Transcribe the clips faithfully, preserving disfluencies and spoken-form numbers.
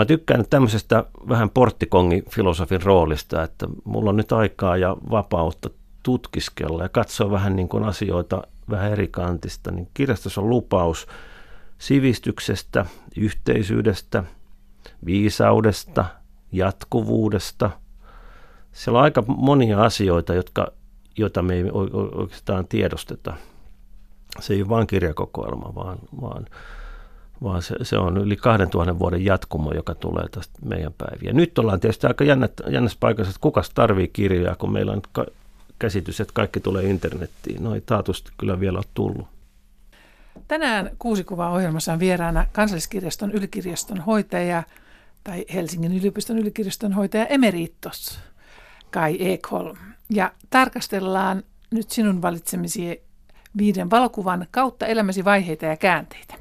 Mä tykkään tämmöisestä vähän porttikongifilosofin roolista, että mulla on nyt aikaa ja vapautta tutkiskella ja katsoa vähän niin kuin asioita vähän eri kantista. Niin kirjastossa on lupaus sivistyksestä, yhteisyydestä, viisaudesta, jatkuvuudesta. Siellä on aika monia asioita, jotka, joita me ei oikeastaan tiedosteta. Se ei ole vain kirjakokoelma, vaan, vaan, vaan se, se on yli kahdentuhannen vuoden jatkumo, joka tulee tästä meidän päiviä. Nyt ollaan tietysti aika jännässä paikassa, että kukas tarvii kirjaa, kun meillä on ka- käsitys, että kaikki tulee internettiin. No ei taatusti kyllä vielä ole tullut. Tänään Kuusi kuvaa -ohjelmassa on vieraana Kansalliskirjaston ylikirjaston hoitaja tai Helsingin yliopiston ylikirjaston hoitaja emeritus Kai Ekholm. Ja tarkastellaan nyt sinun valitsemisi viiden valokuvan kautta elämäsi vaiheita ja käänteitä.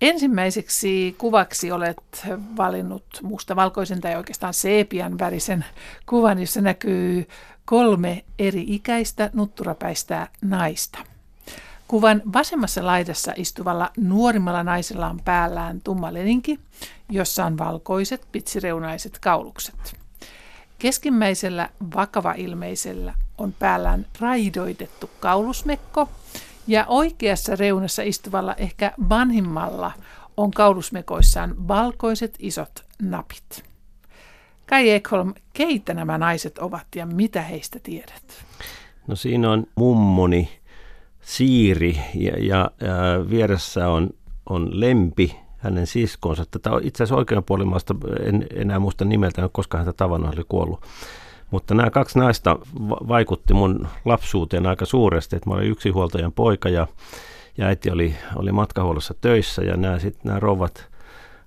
Ensimmäiseksi kuvaksi olet valinnut mustavalkoisen tai oikeastaan seepian värisen kuvan, jossa näkyy kolme eri ikäistä nutturapäistä naista. Kuvan vasemmassa laidassa istuvalla nuorimmalla naisella on päällään tumma leninki, jossa on valkoiset pitsireunaiset kaulukset. Keskimmäisellä vakavailmeisellä on päällään raidoitettu kaulusmekko ja oikeassa reunassa istuvalla ehkä vanhimmalla on kaulusmekoissaan valkoiset isot napit. Kai Ekholm, keitä nämä naiset ovat ja mitä heistä tiedät? No siinä on mummoni Siiri ja, ja ää, vieressä on, on Lempi, hänen siskonsa. Tätä on itse asiassa oikeanpuolimaista, en enää muista nimeltä, koska häntä tavannut oli kuollut. Mutta nämä kaksi naista vaikutti mun lapsuuteen aika suuresti, että mä olin yksinhuoltajan poika ja, ja äiti oli, oli matkahuollossa töissä ja nämä, sit, nämä rouvat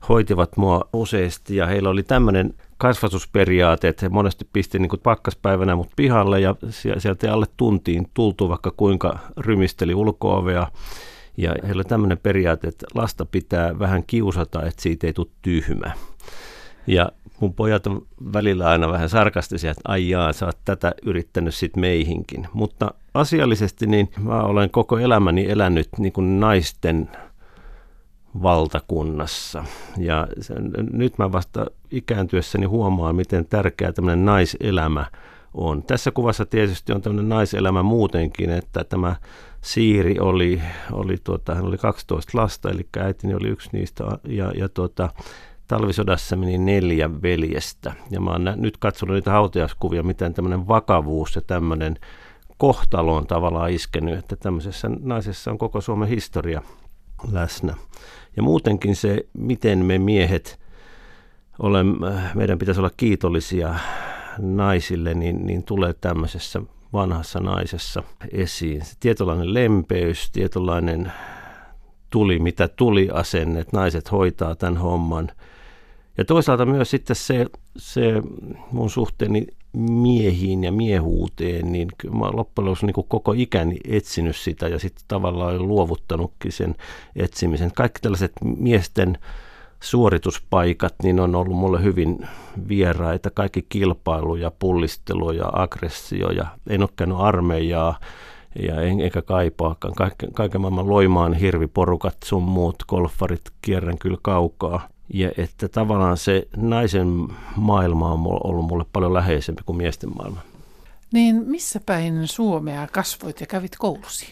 hoitivat mua useasti ja heillä oli tämmöinen kasvatusperiaate, että he monesti pisti niin kuin pakkaspäivänä mut pihalle ja sieltä alle tuntiin tultu vaikka kuinka rymisteli ulko-ovea. Ja heillä oli tämmöinen periaate, että lasta pitää vähän kiusata, että siitä ei tule tyhmä. Ja mun pojat on välillä aina vähän sarkastisia, että ai jaa, sä oot tätä yrittänyt sit meihinkin. Mutta asiallisesti niin mä olen koko elämäni elänyt niin kuin naisten valtakunnassa. Ja sen, nyt mä vasta ikääntyessäni huomaan, miten tärkeä tämmöinen naiselämä on. Tässä kuvassa tietysti on tämmöinen naiselämä muutenkin, että tämä Siiri oli, oli tuota, hän oli kaksitoista lasta, eli äitini oli yksi niistä, ja, ja tuota, talvisodassa meni neljä veljestä. Ja mä oon nä- nyt katsonut niitä hautajaiskuvia, miten tämmöinen vakavuus ja tämmöinen kohtalo on tavallaan iskenyt, että tämmöisessä naisessa on koko Suomen historia läsnä. Ja muutenkin se, miten me miehet olemme, meidän pitäisi olla kiitollisia naisille, niin, niin tulee tämmöisessä vanhassa naisessa esiin. Se tietynlainen lempeys, tietynlainen tuli mitä tuli -asenne, että naiset hoitaa tämän homman. Ja toisaalta myös sitten se, se mun suhteeni miehiin ja miehuuteen, niin kyllä mä loppujen lopuksi niin kuin koko ikäni etsinyt sitä ja sitten tavallaan olen luovuttanutkin sen etsimisen. Kaikki tällaiset miesten suorituspaikat niin on ollut mulle hyvin vieraita, kaikki kilpailu ja pullistelu ja aggressio ja en ole käynyt armeijaa ja en, enkä kaipaakaan. Kaiken, kaiken maailman loimaan hirviporukat, sun muut golfarit kierrän kyllä kaukaa. Ja että tavallaan se naisen maailma on ollut mulle paljon läheisempi kuin miesten maailma. Niin missä päin Suomea kasvoit ja kävit koulusi?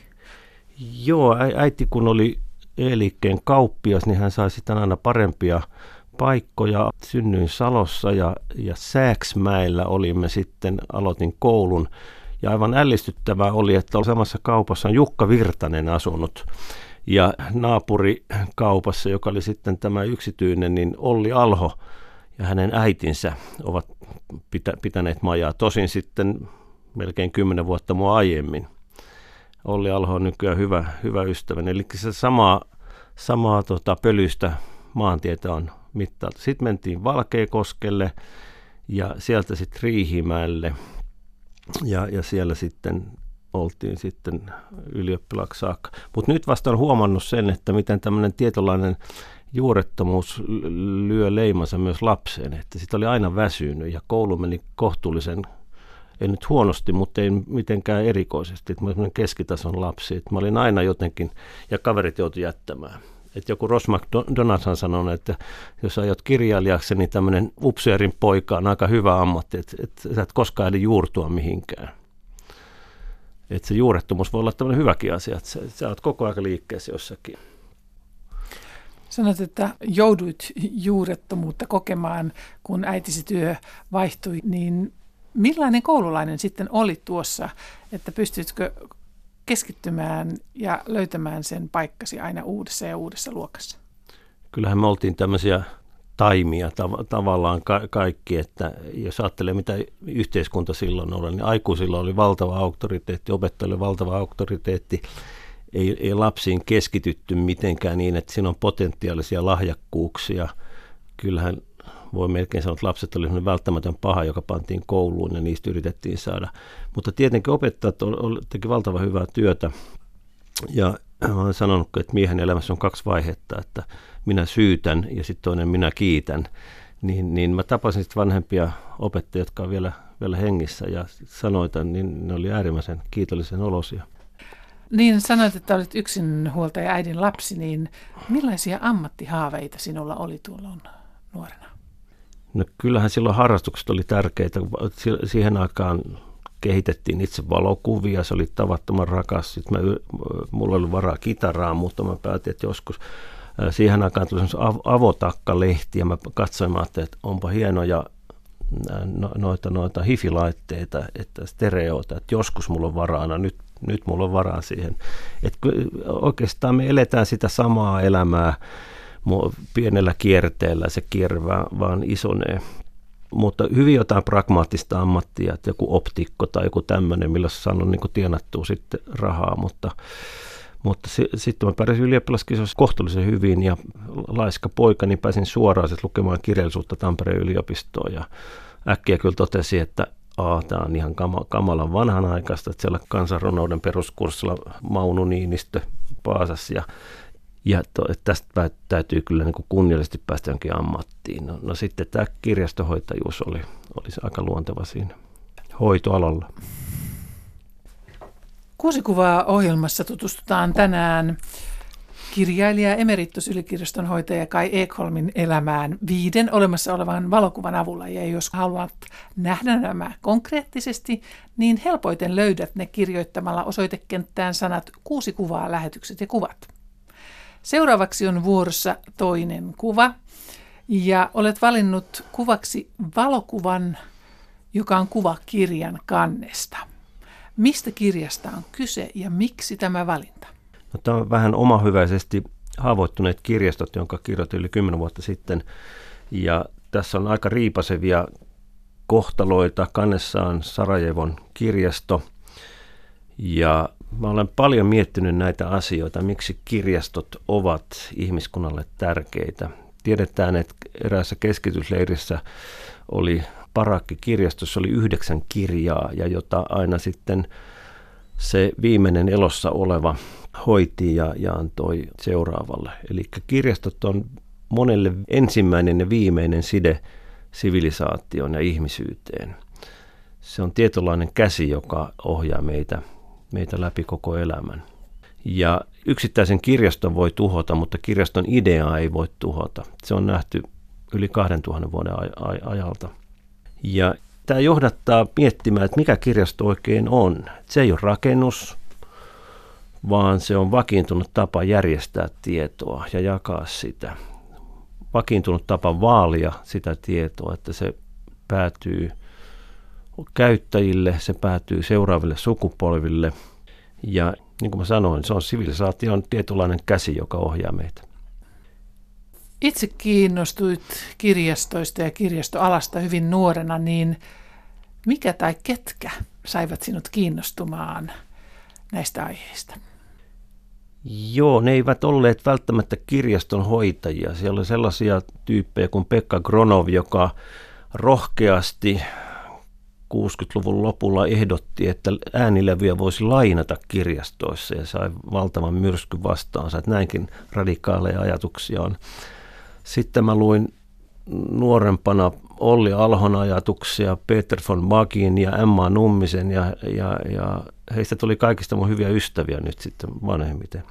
Joo, äiti kun oli E-liikkeen kauppias, niin hän sai sitten aina parempia paikkoja. Synnyin Salossa ja, ja Sääksmäellä olimme sitten, aloitin koulun. Ja aivan ällistyttävää oli, että samassa kaupassa on Jukka Virtanen asunut. Ja naapurikaupassa, joka oli sitten tämä yksityinen, niin Olli Alho ja hänen äitinsä ovat pitä, pitäneet majaa. Tosin sitten melkein kymmenen vuotta mua aiemmin. Olli Alho on nykyään hyvä, hyvä ystäväni. Eli se samaa, samaa tota, pölyistä maantietä on mittailtu. Sitten mentiin Valkeakoskelle ja sieltä sitten Riihimäelle ja, ja siellä sitten oltiin sitten ylioppilaksi saakka. Mutta nyt vasta on huomannut sen, että miten tämmöinen tietynlainen juurettomuus lyö leimansa myös lapseen. Että sitä oli aina väsynyt ja koulu meni kohtuullisen, ei nyt huonosti, mutta ei mitenkään erikoisesti. Mä olin keskitason lapsi. Mä olin aina jotenkin, ja kaverit joutui jättämään. Että joku Ross MacDonald on sanonut, että jos aiot kirjailijaksi, niin tämmöinen upseerin poika on aika hyvä ammatti, että et, sä et koskaan eli juurtua mihinkään. Että se juurettomuus voi olla tämmöinen hyväkin asia, että sä, sä oot koko ajan liikkeessä jossakin. Sanoit, että jouduit juurettomuutta kokemaan, kun äitisi työ vaihtui, niin millainen koululainen sitten oli tuossa, että pystyitkö keskittymään ja löytämään sen paikkasi aina uudessa ja uudessa luokassa? Kyllähän me oltiin tämmöisiä taimia tav- tavallaan ka- kaikki, että jos ajattelee mitä yhteiskunta silloin oli, niin aikuisilla oli valtava auktoriteetti, opettajilla oli valtava auktoriteetti. Ei, ei lapsiin keskitytty mitenkään niin, että siinä on potentiaalisia lahjakkuuksia. Kyllähän voi melkein sanoa, että lapset oli välttämätön paha, joka pantiin kouluun ja niistä yritettiin saada. Mutta tietenkin opettajat teki valtavan hyvää työtä. Ja olen sanonut, että miehen elämässä on kaksi vaihetta, että minä syytän ja sitten toinen minä kiitän. Niin, niin mä tapasin sitten vanhempia opettajia, jotka on vielä, vielä hengissä ja sanoitan, niin ne oli äärimmäisen kiitollisen olosia. Niin sanoit, että olet yksinhuoltaja äidin lapsi, niin millaisia ammattihaaveita sinulla oli tuolloin nuorena? No kyllähän silloin harrastukset oli tärkeitä. Siihen aikaan kehitettiin itse valokuvia, se oli tavattoman rakas. Sitten mä, mulla oli varaa kitaraan, mutta mä päätin, että joskus siihen aikaan tuli semmoinen avotakkalehti ja mä katsoin, mä ajattelin, että onpa hienoja noita, noita hifilaitteita, että stereoita, että joskus mulla on varana nyt. Nyt mulla on varaa siihen. Et oikeastaan me eletään sitä samaa elämää pienellä kierteellä, se kierre vaan isonee. Mutta hyvin jotain pragmaattista ammattia, että joku optikko tai joku tämmöinen, millä olisi saanut niin kuin tienattua sitten rahaa. Mutta, mutta si- sitten mä pärjäsin ylioppilaskisoissa kohtuullisen hyvin ja laiska poika, niin pääsin suoraan sit lukemaan kirjallisuutta Tampereen yliopistoon. Ja äkkiä kyllä totesin, että Aa, tämä on ihan kamalan vanhanaikaista, että siellä kansanrunouden peruskurssilla Maunu Niinistö paasasi ja, ja to, tästä täytyy kyllä niin kuin kunniallisesti päästä jonkin ammattiin. No, no sitten tämä kirjastohoitajuus oli, olisi aika luonteva siinä hoitoalalla. Kuusikuvaa ohjelmassa tutustutaan tänään kirjailija emeritus-ylikirjaston hoitaja Kai Ekholmin elämään viiden olemassa olevan valokuvan avulla. Ja jos haluat nähdä nämä konkreettisesti, niin helpoiten löydät ne kirjoittamalla osoitekenttään sanat kuusi kuvaa, lähetykset ja kuvat. Seuraavaksi on vuorossa toinen kuva. Ja olet valinnut kuvaksi valokuvan, joka on kuva kirjan kannesta. Mistä kirjasta on kyse ja miksi tämä valinta? No, tämä on vähän omahyväisesti haavoittuneet kirjastot, jonka kirjoitin yli kymmenen vuotta sitten. Ja tässä on aika riipasevia kohtaloita. Kannessa on Sarajevon kirjasto. Ja mä olen paljon miettinyt näitä asioita, miksi kirjastot ovat ihmiskunnalle tärkeitä. Tiedetään, että eräässä keskitysleirissä oli parakkikirjastossa oli yhdeksän kirjaa, ja jota aina sitten se viimeinen elossa oleva hoiti ja, ja antoi seuraavalle. Eli kirjastot on monelle ensimmäinen ja viimeinen side sivilisaatioon ja ihmisyyteen. Se on tietynlainen käsi, joka ohjaa meitä, meitä läpi koko elämän. Ja yksittäisen kirjaston voi tuhota, mutta kirjaston ideaa ei voi tuhota. Se on nähty yli kahdentuhannen vuoden ajalta. Ja tämä johdattaa miettimään, että mikä kirjasto oikein on. Se ei ole rakennus, vaan se on vakiintunut tapa järjestää tietoa ja jakaa sitä. Vakiintunut tapa vaalia sitä tietoa, että se päätyy käyttäjille, se päätyy seuraaville sukupolville. Ja niin kuin mä sanoin, se on sivilisaation tietynlainen käsi, joka ohjaa meitä. Itse kiinnostuit kirjastoista ja kirjastoalasta hyvin nuorena, niin mikä tai ketkä saivat sinut kiinnostumaan näistä aiheista? Joo, ne eivät olleet välttämättä kirjastonhoitajia. Siellä oli sellaisia tyyppejä kuin Pekka Gronow, joka rohkeasti kuudenkymmenen luvun lopulla ehdotti, että äänilevyjä voisi lainata kirjastoissa ja sai valtavan myrskyn vastaansa, että näinkin radikaaleja ajatuksia on. Sitten mä luin nuorempana Olli Alhon ajatuksia, Peter von Maghin ja Emma Nummisen ja, ja, ja heistä tuli kaikista mun hyviä ystäviä nyt sitten vanhemmiten.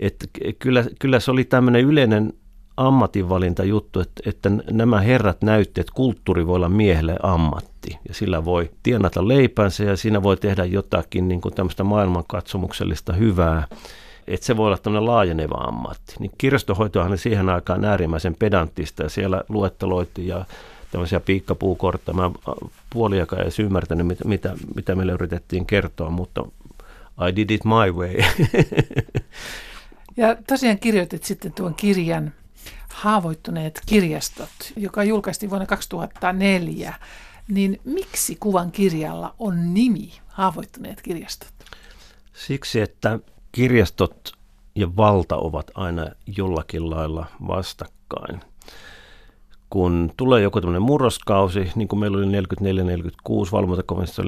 Että kyllä, kyllä se oli tämmöinen yleinen ammatinvalintajuttu, että, että nämä herrat näytti, että kulttuuri voi olla miehelle ammatti ja sillä voi tienata leipänsä ja siinä voi tehdä jotakin niin kuin tämmöistä maailmankatsomuksellista hyvää. Että se voi olla tämmöinen laajeneva ammatti. Niin kirjastonhoitoahan oli siihen aikaan äärimmäisen pedanttista ja siellä luetteloitiin ja tämmöisiä piikkapuukortteja. Mä puoliakaan edes ymmärtänyt, mitä, mitä, mitä meille yritettiin kertoa, mutta I did it my way. Ja tosiaan kirjoitit sitten tuon kirjan Haavoittuneet kirjastot, joka julkaistiin vuonna kaksituhattaneljä. Niin miksi kuvan kirjalla on nimi Haavoittuneet kirjastot? Siksi, että kirjastot ja valta ovat aina jollakin lailla vastakkain. Kun tulee joku tämmöinen murroskausi, niin kuin meillä oli neljäkymmentäneljä neljäkymmentäkuusi valvontakomissio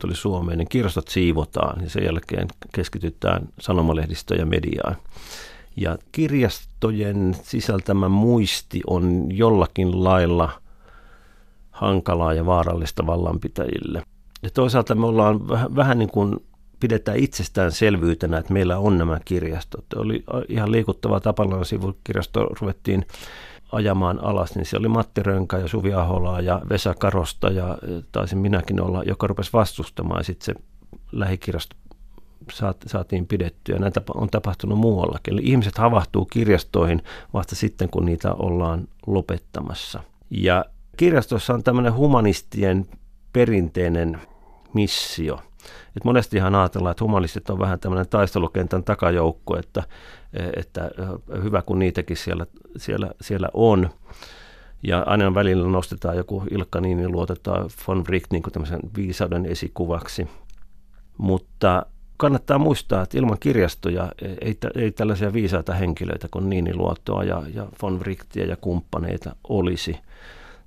tuli Suomeen, niin kirjastot siivotaan ja sen jälkeen keskitytään sanomalehdistöön ja mediaan. Ja kirjastojen sisältämä muisti on jollakin lailla hankalaa ja vaarallista vallanpitäjille. Ja toisaalta me ollaan vähän, vähän niin kuin pidetään itsestäänselvyytenä, että meillä on nämä kirjastot. Oli ihan liikuttava tapana, sivukirjasto ruvettiin ajamaan alas, niin siellä oli Matti Rönkä ja Suvi Aholaa ja Vesa Karosta ja taisin minäkin olla, joka rupesi vastustamaan ja sitten se lähikirjasto saatiin pidettyä. Näitä on tapahtunut muuallakin. Eli ihmiset havahtuu kirjastoihin vasta sitten, kun niitä ollaan lopettamassa. Ja kirjastossa on tämmöinen humanistien perinteinen missio. Et monestihan ajatellaan, että humanistit on vähän tämmöinen taistelukentän takajoukko, että, että hyvä kun niitäkin siellä, siellä, siellä on. Ja aina välillä nostetaan joku Ilkka Niiniluoto tai Von Rieck niin kuin tämmöisen viisauden esikuvaksi. Mutta kannattaa muistaa, että ilman kirjastoja ei, ei tällaisia viisaita henkilöitä kuin Niiniluotoa ja, ja Von Rieckia ja kumppaneita olisi.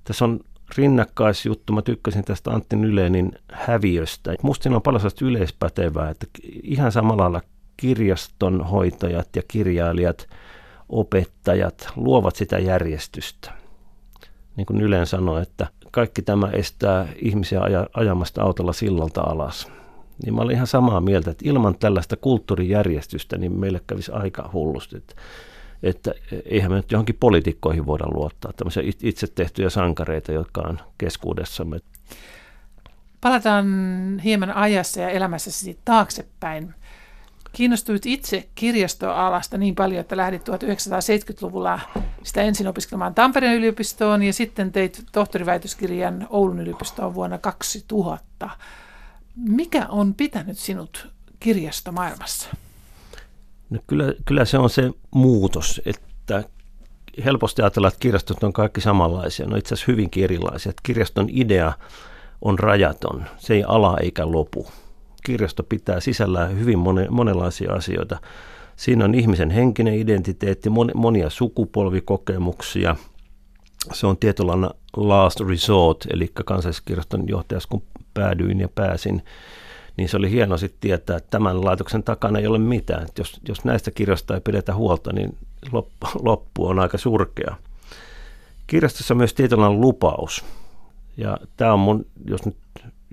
Tässä on rinnakkaisjuttu. Mä tykkäsin tästä Antti Nylénin häviöstä. Musta siinä on paljon sellaista yleispätevää, että ihan samalla lailla kirjastonhoitajat ja kirjailijat, opettajat luovat sitä järjestystä. Niin kuin Nylén sanoi, että kaikki tämä estää ihmisiä aja, ajamasta autolla sillalta alas. Niin mä olin ihan samaa mieltä, että ilman tällaista kulttuurijärjestystä niin meille kävisi aika hullusti. Että, että eihän me nyt johonkin poliitikkoihin voida luottaa, tämmöisiä itse tehtyjä sankareita, jotka on keskuudessamme. Palataan hieman ajassa ja elämässäsi taaksepäin. Kiinnostuit itse kirjastoalasta niin paljon, että lähdit tuhatyhdeksänsataaseitsemänkymmentäluvulla sitä ensin opiskelemaan Tampereen yliopistoon ja sitten teit tohtoriväitöskirjan Oulun yliopistoon vuonna kaksituhatta. Mikä on pitänyt sinut kirjastomaailmassa? No kyllä, kyllä se on se muutos, että helposti ajatellaan, että kirjastot on kaikki samanlaisia. No itse asiassa hyvinkin erilaisia. Että kirjaston idea on rajaton. Se ei ala eikä lopu. Kirjasto pitää sisällään hyvin monenlaisia asioita. Siinä on ihmisen henkinen identiteetti, monia sukupolvikokemuksia. Se on tietynlainen last resort, eli kansalliskirjaston johtajas, kun päädyin ja pääsin, niin se oli hieno sitten tietää, että tämän laitoksen takana ei ole mitään. Jos, jos näistä kirjoista ei pidetä huolta, niin loppu, loppu on aika surkea. Kirjastossa on myös tietynlainen lupaus. Ja tämä on mun, jos nyt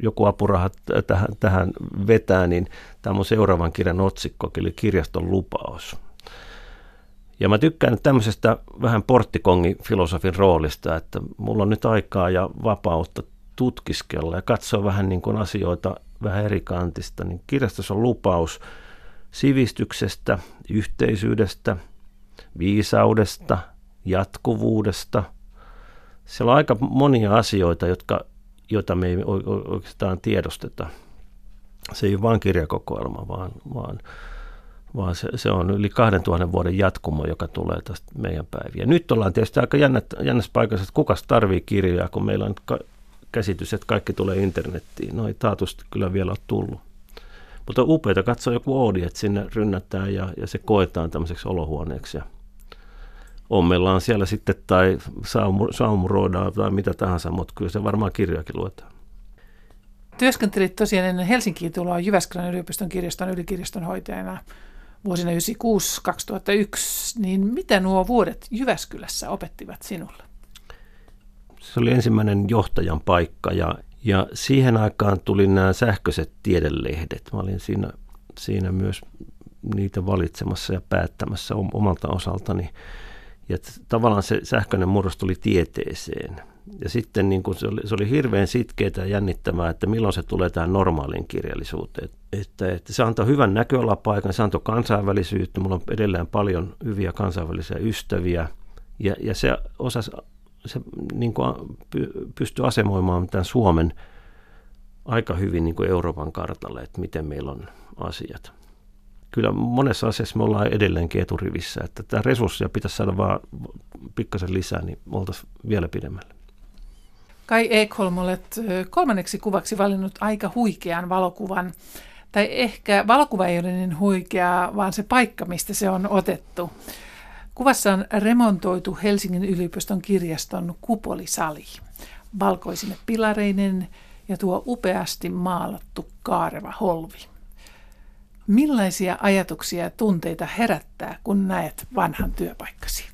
joku apuraha tähän, tähän vetää, niin tämä on mun seuraavan kirjan otsikko, eli kirjaston lupaus. Ja mä tykkään tämmöisestä vähän porttikongifilosofin roolista, että mulla on nyt aikaa ja vapautta tutkiskella ja katsoa vähän niin kuin asioita vähän eri kantista, niin kirjastossa on lupaus sivistyksestä, yhteisyydestä, viisaudesta, jatkuvuudesta. Siellä on aika monia asioita, jotka, joita me ei oikeastaan tiedosteta. Se ei ole vain kirjakokoelma, vaan, vaan, vaan se, se on yli kahdentuhannen vuoden jatkumo, joka tulee tästä meidän päiviä. Nyt ollaan tietysti aika jännässä paikassa, että kukas tarvitsee kirjaa, kun meillä on ka- käsitys, että kaikki tulee internettiin. No ei taatusti kyllä vielä ole tullut. Mutta on upeaa katsoa joku oodi, että sinne rynnätään ja, ja se koetaan tämmöiseksi olohuoneeksi. Ja ommellaan siellä sitten tai saumu, saumuroidaan tai mitä tahansa, mutta kyllä se varmaan kirjaakin luetaan. Työskentelit tosiaan ennen Helsinkiin tuloa Jyväskylän yliopiston kirjaston ylikirjastonhoitajana vuosina yhdeksänkymmentäkuusi–kaksituhattayksi. Niin mitä nuo vuodet Jyväskylässä opettivat sinulle? Se oli ensimmäinen johtajan paikka ja, ja siihen aikaan tuli nämä sähköiset tiedelehdet. Mä olin siinä, siinä myös niitä valitsemassa ja päättämässä omalta osaltani. Ja tavallaan se sähköinen murros tuli tieteeseen. Ja sitten niin kun se, oli, se oli hirveän sitkeää ja jännittävää, että milloin se tulee tähän normaaliin kirjallisuuteen. Että, että se antoi hyvän näköalapaikan, se antoi kansainvälisyyttä. Mulla on edelleen paljon hyviä kansainvälisiä ystäviä. Ja, ja se osasi, se niin kun pystyi asemoimaan tämän Suomen aika hyvin niin kuin Euroopan kartalle, että miten meillä on asiat. Kyllä monessa asiassa me ollaan edelleenkin eturivissä, että tämä resurssia pitäisi saada vaan pikkasen lisää, niin oltaisiin vielä pidemmälle. Kai Ekholm, olet kolmanneksi kuvaksi valinnut aika huikean valokuvan. Tai ehkä valokuva ei ole niin huikea, vaan se paikka, mistä se on otettu. Kuvassa on remontoitu Helsingin yliopiston kirjaston kupolisali. Valkoisine pilareinen ja tuo upeasti maalattu kaareva holvi. Millaisia ajatuksia ja tunteita herättää, kun näet vanhan työpaikkasi?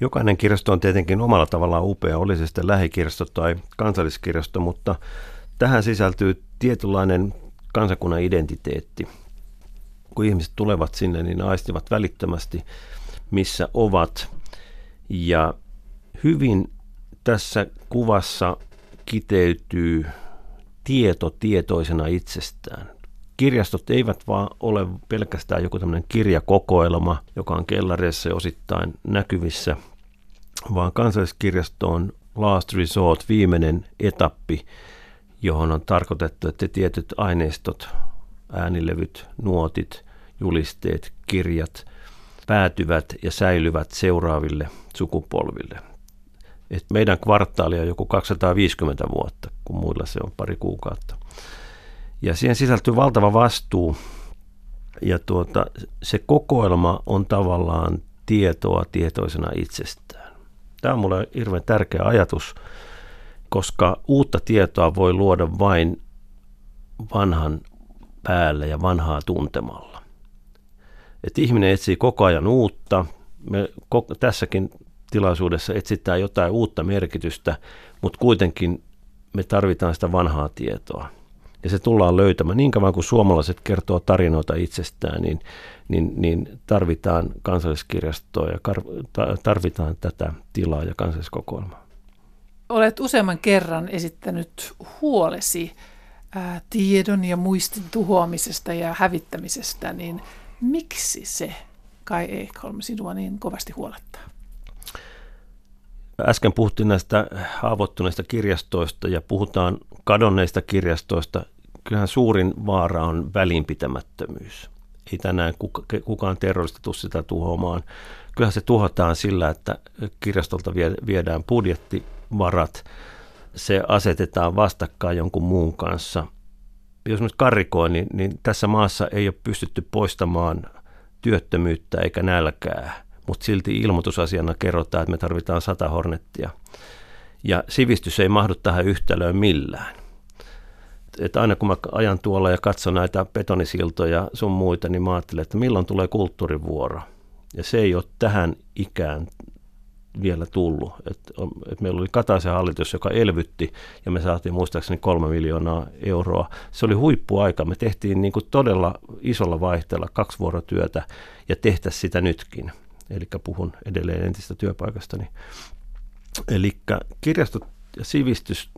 Jokainen kirjasto on tietenkin omalla tavallaan upea, oli se sitten lähikirjasto tai kansalliskirjasto, mutta tähän sisältyy tietynlainen kansakunnan identiteetti. Kun ihmiset tulevat sinne, niin aistivat välittömästi, missä ovat. Ja hyvin tässä kuvassa kiteytyy tieto tietoisena itsestään. Kirjastot eivät vaan ole pelkästään joku tämmöinen kirjakokoelma, joka on kellareissa osittain näkyvissä, vaan kansalliskirjasto on last resort, viimeinen etappi, johon on tarkoitettu, että tietyt aineistot, äänilevyt, nuotit, julisteet, kirjat päätyvät ja säilyvät seuraaville sukupolville. Et meidän kvartaali on joku kaksisataaviisikymmentä vuotta, kun muilla se on pari kuukautta. Ja siihen sisältyy valtava vastuu. Ja tuota, se kokoelma on tavallaan tietoa tietoisena itsestään. Tämä on mulle hirveän tärkeä ajatus, koska uutta tietoa voi luoda vain vanhan päälle ja vanhaa tuntemalla. Et ihminen etsii koko ajan uutta. Me ko- tässäkin tilaisuudessa etsitään jotain uutta merkitystä, mutta kuitenkin me tarvitaan sitä vanhaa tietoa. Ja se tullaan löytämään. Niin kauan kuin suomalaiset kertoo tarinoita itsestään, niin, niin, niin tarvitaan kansalliskirjastoa ja tarvitaan tätä tilaa ja kansalliskokoelmaa. Olet useamman kerran esittänyt huolesi ää, tiedon ja muistin tuhoamisesta ja hävittämisestä, niin miksi se, Kai Ekholm, sinua niin kovasti huolettaa? Äsken puhuttiin näistä haavoittuneista kirjastoista ja puhutaan kadonneista kirjastoista. Kyllähän suurin vaara on välinpitämättömyys. Ei tänään kuka, kukaan terroristi tule sitä tuhoamaan. Kyllähän se tuhotaan sillä, että kirjastolta viedään budjettivarat. Se asetetaan vastakkain jonkun muun kanssa. Jos nyt karrikoin, niin, niin tässä maassa ei ole pystytty poistamaan työttömyyttä eikä nälkää. Mutta silti ilmoitusasiana kerrotaan, että me tarvitaan sata hornettia. Ja sivistys ei mahdu tähän yhtälöön millään. Et aina kun mä ajan tuolla ja katson näitä betonisiltoja sun muita, niin mä ajattelen, että milloin tulee kulttuurivuoro. Ja se ei ole tähän ikään vielä tullut. Et, et meillä oli Kataisen hallitus, joka elvytti, ja me saatiin muistaakseni kolme miljoonaa euroa. Se oli huippuaika. Me tehtiin niinku todella isolla vaihteella kaksi vuorotyötä, ja tehtäisiin sitä nytkin. Eli puhun edelleen entistä työpaikastani. Eli kirjastot ja sivistys,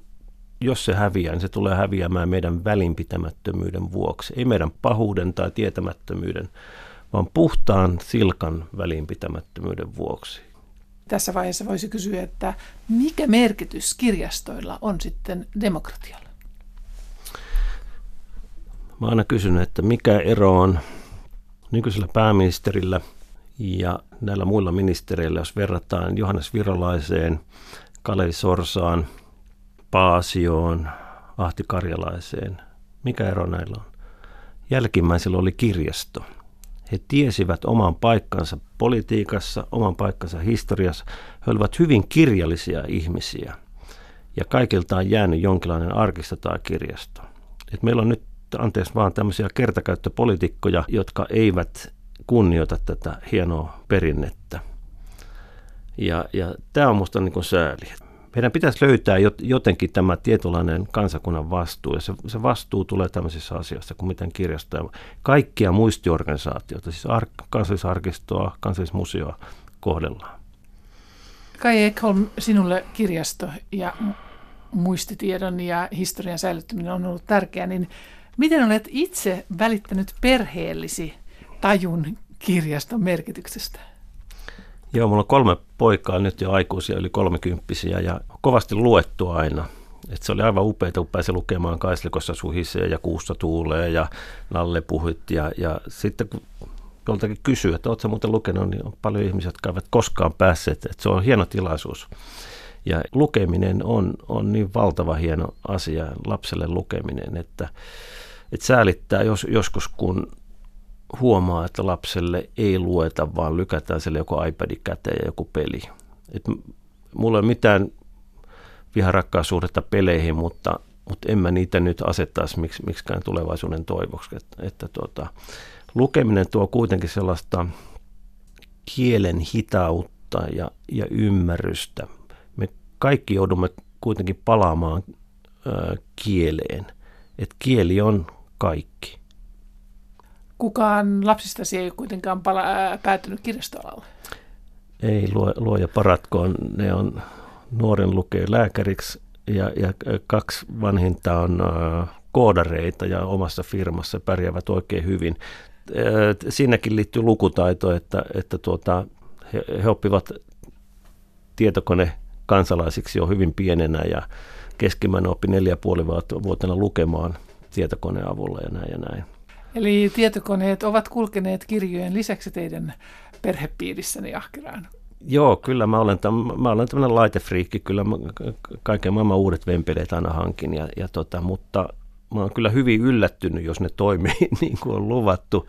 jos se häviää, niin se tulee häviämään meidän välinpitämättömyyden vuoksi. Ei meidän pahuuden tai tietämättömyyden, vaan puhtaan silkan välinpitämättömyyden vuoksi. Tässä vaiheessa voisi kysyä, että mikä merkitys kirjastoilla on sitten demokratialle? Mä aina kysyn, että mikä ero on nykyisellä pääministerillä ja näillä muilla ministereillä, jos verrataan Johannes Virolaiseen, Kalevi Sorsaan, Paasioon, Ahti Karjalaiseen. Mikä ero näillä on? Jälkimmäisellä oli kirjasto. He tiesivät oman paikkansa politiikassa, oman paikkansa historiassa. He olivat hyvin kirjallisia ihmisiä. Ja kaikilta on jäänyt jonkinlainen arkisto tai kirjasto. Et meillä on nyt, anteeksi vaan, tämmöisiä kertakäyttöpoliitikkoja, jotka eivät kunnioita tätä hienoa perinnettä. Ja, ja tämä on minusta niin kuin sääli. meidän pitäisi löytää jotenkin tämä tietynlainen kansakunnan vastuu. Ja se, se vastuu tulee tämmöisissä asioissa kuin miten kirjastoja. Kaikkia muistiorganisaatioita, siis ar- kansallisarkistoa, kansallismuseoa kohdellaan. Kai Ekholm, sinulle kirjasto ja muistitiedon ja historian säilyttäminen on ollut tärkeää, niin miten olet itse välittänyt perheellisi tajun kirjaston merkityksestä? Joo, mulla on kolme poikaa nyt jo aikuisia, yli kolmekymppisiä ja kovasti luettu aina. Et se oli aivan upeaa, kun pääsi lukemaan Kaislikossa suhisee ja Kuussa tuulee ja Nalle puhut. Ja, ja sitten kun joltakin kysyy, että ootko sä muuten lukenut, niin on paljon ihmisiä, jotka eivät koskaan päässeet. Et se on hieno tilaisuus. Ja lukeminen on, on niin valtava hieno asia, lapselle lukeminen, että, että säälittää jos, joskus, kun huomaa, että lapselle ei lueta, vaan lykätään sille joku iPad käteen ja joku peli. Et mulla ei ole mitään viharakkaussuhdetta peleihin, mutta, mutta en mä niitä nyt asettaisi miks, miksikään tulevaisuuden toivoksi. Et, että tuota, lukeminen tuo kuitenkin sellaista kielen hitautta ja, ja ymmärrystä. Me kaikki joudumme kuitenkin palaamaan ö, kieleen. Et kieli on kaikki. Kukaan lapsistasi ei kuitenkaan pala- ää, päätynyt kirjastoalalle? Ei, luo, luoja paratkoon. Ne on, nuoren lukee lääkäriksi ja, ja kaksi vanhinta on ää, koodareita ja omassa firmassa pärjäävät oikein hyvin. Ää, siinäkin liittyy lukutaito, että, että tuota, he, he oppivat tietokonekansalaisiksi jo hyvin pienenä ja keskimmäinen oppi neljä ja puoli vuotena lukemaan tietokoneen avulla ja näin ja näin. Eli tietokoneet ovat kulkeneet kirjojen lisäksi teidän perhepiirissäni ahkeraan. Joo, kyllä mä olen, täm, mä olen tämmöinen laitefriikki, kyllä mä kaiken maailman uudet vempeleet aina hankin, ja, ja tota, mutta mä oon kyllä hyvin yllättynyt, jos ne toimii niin kuin on luvattu.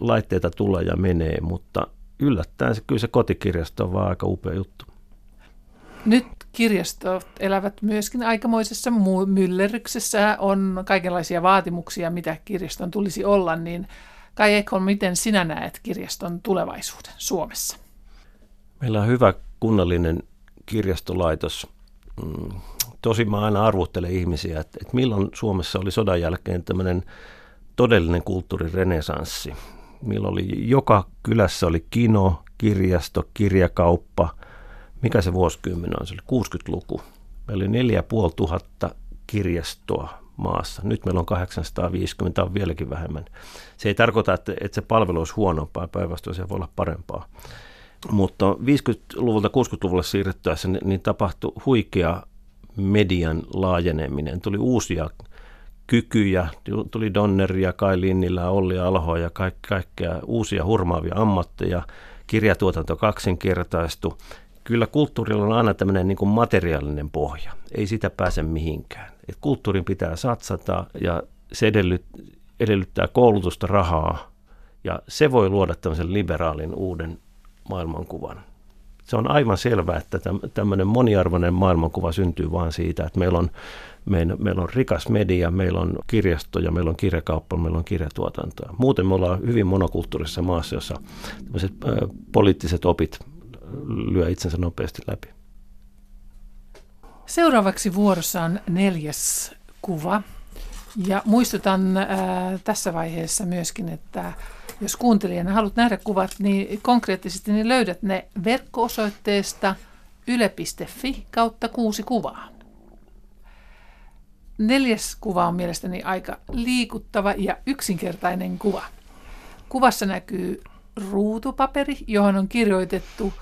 Laitteita tulee ja menee, mutta yllättäen se, kyllä se kotikirjasto on vaan aika upea juttu. Nyt kirjastot elävät myöskin aikamoisessa myllerryksessä, on kaikenlaisia vaatimuksia, mitä kirjaston tulisi olla, niin Kai Ekholm, miten sinä näet kirjaston tulevaisuuden Suomessa? Meillä on hyvä kunnallinen kirjastolaitos. Tosin mä aina arvuttelen ihmisiä, että milloin Suomessa oli sodan jälkeen tämmöinen todellinen kulttuurirenesanssi. Milloin oli, joka kylässä oli kino, kirjasto, kirjakauppa. Mikä se vuosikymmen on? Se oli kuusikymmentäluku. Meillä oli neljätuhatta viisisataa kirjastoa maassa. Nyt meillä on kahdeksansataaviisikymmentä, on vieläkin vähemmän. Se ei tarkoita, että, että se palvelu olisi huonompaa, päinvastoin se voi olla parempaa. Mutta viisikymmentäluvulta kuusikymmentäluvulle siirryttäessä niin tapahtui huikea median laajeneminen. Tuli uusia kykyjä, tuli Donneria, Kai Linnilää, Olli Alhoa ja kaik- kaikkea uusia hurmaavia ammatteja. Kirjatuotanto kaksinkertaistui. Kyllä kulttuurilla on aina tämmöinen niin kuin materiaalinen pohja. Ei sitä pääse mihinkään. Et kulttuurin pitää satsata ja se edellyttää koulutusta, rahaa. Ja se voi luoda tämmöisen liberaalin uuden maailmankuvan. Se on aivan selvää, että tämmöinen moniarvoinen maailmankuva syntyy vaan siitä, että meillä on, meillä on rikas media, meillä on kirjastoja, meillä on kirjakauppa, meillä on kirjatuotantoa. Muuten me ollaan hyvin monokulttuurisessa maassa, jossa tämmöiset äh, poliittiset opit lyö itsensä nopeasti läpi. Seuraavaksi vuorossa on neljäs kuva. Ja muistutan ää, tässä vaiheessa myöskin, että jos kuuntelijana haluat nähdä kuvat, niin konkreettisesti niin löydät ne verkko-osoitteesta yle piste fi kautta kuusi kuvaa. Neljäs kuva on mielestäni aika liikuttava ja yksinkertainen kuva. Kuvassa näkyy ruutupaperi, johon on kirjoitettu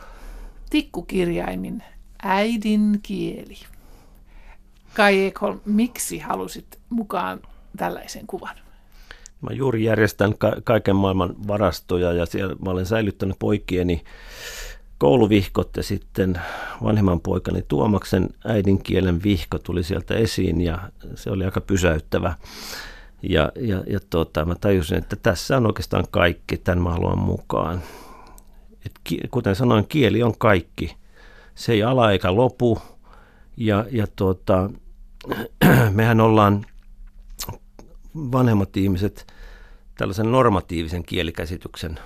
tikkukirjaimin äidinkieli. Kai Ekholm, miksi halusit mukaan tällaisen kuvan? Mä juuri järjestän ka- kaiken maailman varastoja ja siellä mä olen säilyttänyt poikieni kouluvihkot ja sitten vanhemman poikani Tuomaksen äidinkielen vihko tuli sieltä esiin ja se oli aika pysäyttävä. Ja, ja, ja tuota, mä tajusin, että tässä on oikeastaan kaikki, tämän mä haluan mukaan. Et ki, kuten sanoin, kieli on kaikki. Se ei ala eikä lopu. Ja, ja tuota, mehän ollaan vanhemmat ihmiset tällaisen normatiivisen kielikäsityksen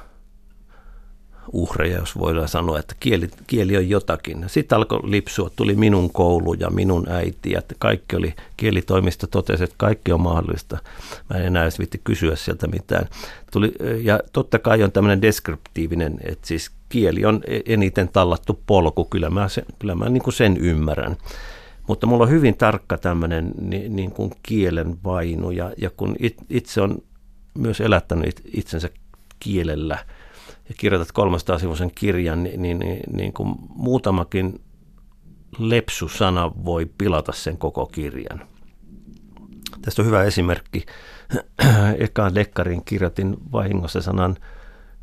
uhreja, jos voidaan sanoa, että kieli, kieli on jotakin. Sitten alkoi lipsua, tuli minun koulu ja minun äiti, ja kaikki oli, kielitoimisto totesi, että kaikki on mahdollista. Mä en enää edes viitti kysyä sieltä mitään. Tuli, ja totta kai on tämmöinen deskriptiivinen, että siis kieli on eniten tallattu polku, kyllä mä sen, kyllä mä niin kuin sen ymmärrän. Mutta mulla on hyvin tarkka tämmöinen niin, niin kuin kielen vainu, ja, ja kun it, itse on myös elättänyt itsensä kielellä, ja kirjoitat kolmesataa-sivuisen kirjan, niin, niin, niin, niin kuin muutamakin lepsusana voi pilata sen koko kirjan. Tästä on hyvä esimerkki. Ekaan dekkarin kirjoitin vahingossa sanan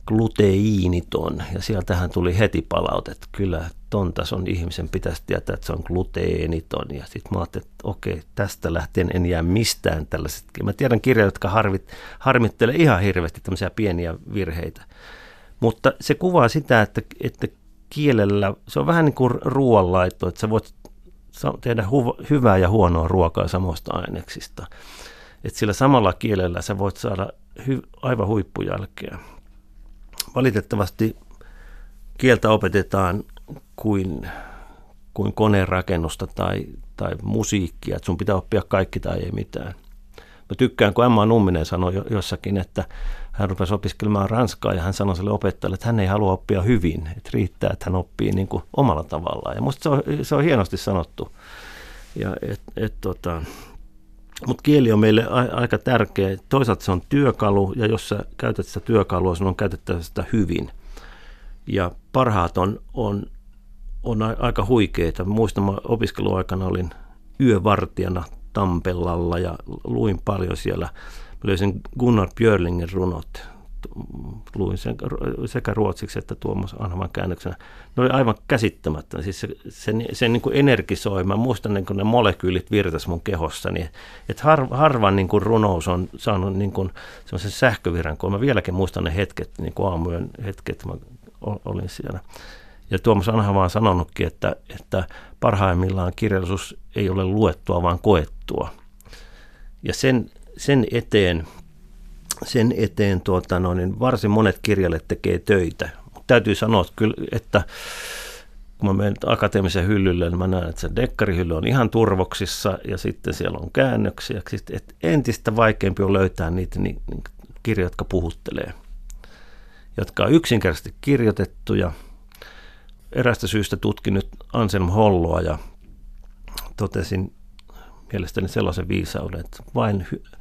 gluteiiniton, ja sieltähän tuli heti palautet, että kyllä ton tason ihmisen pitäisi tietää, että se on gluteeniton. Ja sitten mä ajattelin, että okei, tästä lähtien en jää mistään tällaiset. Mä tiedän kirjoja, jotka harvit, harmittelee ihan hirveästi tämmöisiä pieniä virheitä. Mutta se kuvaa sitä, että, että kielellä, se on vähän niin kuin ruoanlaitto, että sä voit tehdä huv- hyvää ja huonoa ruokaa samoista aineksista. Että sillä samalla kielellä sä voit saada hy- aivan huippujälkeä. Valitettavasti kieltä opetetaan kuin, kuin koneenrakennusta tai, tai musiikkia, että sun pitää oppia kaikki tai ei mitään. Mä tykkään, kun Emma Numminen sanoi jossakin, että hän rupesi opiskelemaan ranskaa ja hän sanoi sille opettajalle, että hän ei halua oppia hyvin, että riittää, että hän oppii niin kuin omalla tavallaan. Ja musta se on, se on hienosti sanottu. Ja et, et, tota. Mutta kieli on meille a, aika tärkeä. Toisaalta se on työkalu, ja jos sä käytät sitä työkalua, sun on käytettävä sitä hyvin. Ja parhaat on, on, on aika huikeita. Muistan, mä opiskeluaikana olin yövartijana Tampellalla ja luin paljon siellä. Mä löysin Gunnar Björlingin runot. Luin sen sekä ruotsiksi että Tuomas Anhavan käännöksenä. Ne oli aivan käsittämättä. Siis se se, se niin kuin energisoi. Mä muistan, niin kun ne molekyylit virtas mun kehossani. Et har, harvan niin kuin runous on saanut niin kuin semmoisen sähköviran, kun mä vieläkin muistan ne hetket, niin kuin aamuyön hetket, mä olin siellä. Ja Tuomas Anhava on sanonutkin, että, että parhaimmillaan kirjallisuus ei ole luettua, vaan koettua. Ja sen, sen eteen, sen eteen tuota, no, niin varsin monet kirjailijat tekee töitä. Mut täytyy sanoa, että, kyllä, että kun mä menen akateemisen hyllylle, niin mä näen, että se dekkarihylly on ihan turvoksissa ja sitten siellä on käännöksiä. Että entistä vaikeampi on löytää niitä ni, ni, kirjoja, jotka puhuttelee, jotka on yksinkertaisesti kirjoitettuja. Erästä syystä tutkin nyt Anselm Holloa ja totesin mielestäni sellaisen viisauden, että vain, hy-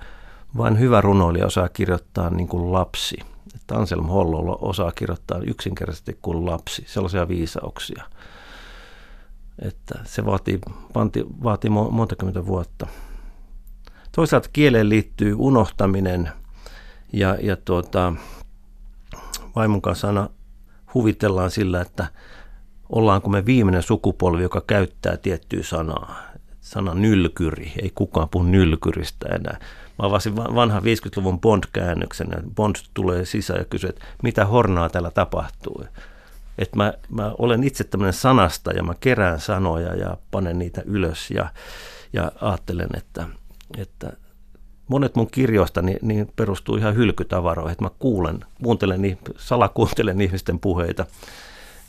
vain hyvä runoilija osaa kirjoittaa niin kuin lapsi. Että Anselm Hollo osaa kirjoittaa yksinkertaisesti kuin lapsi, sellaisia viisauksia. Että se vaatii, panti, vaatii montakymmentä vuotta. Toisaalta kieleen liittyy unohtaminen ja, ja tuota, vaimon kanssa aina huvitellaan sillä, että ollaanko me viimeinen sukupolvi, joka käyttää tiettyä sanaa. Sana nylkyri. Ei kukaan puhu nylkyristä enää. Mä avasin vanhan viidenkymmenenluvun Bond-käännöksen. Bond tulee sisään ja kysyy, että mitä hornaa täällä tapahtuu. Että mä, mä olen itse tämmöinen sanasta ja mä kerään sanoja ja panen niitä ylös ja, ja ajattelen, että, että monet mun kirjoista niin, niin perustuu ihan hylkytavaroihin. Että mä kuulen, kuuntelen, salakuuntelen ihmisten puheita.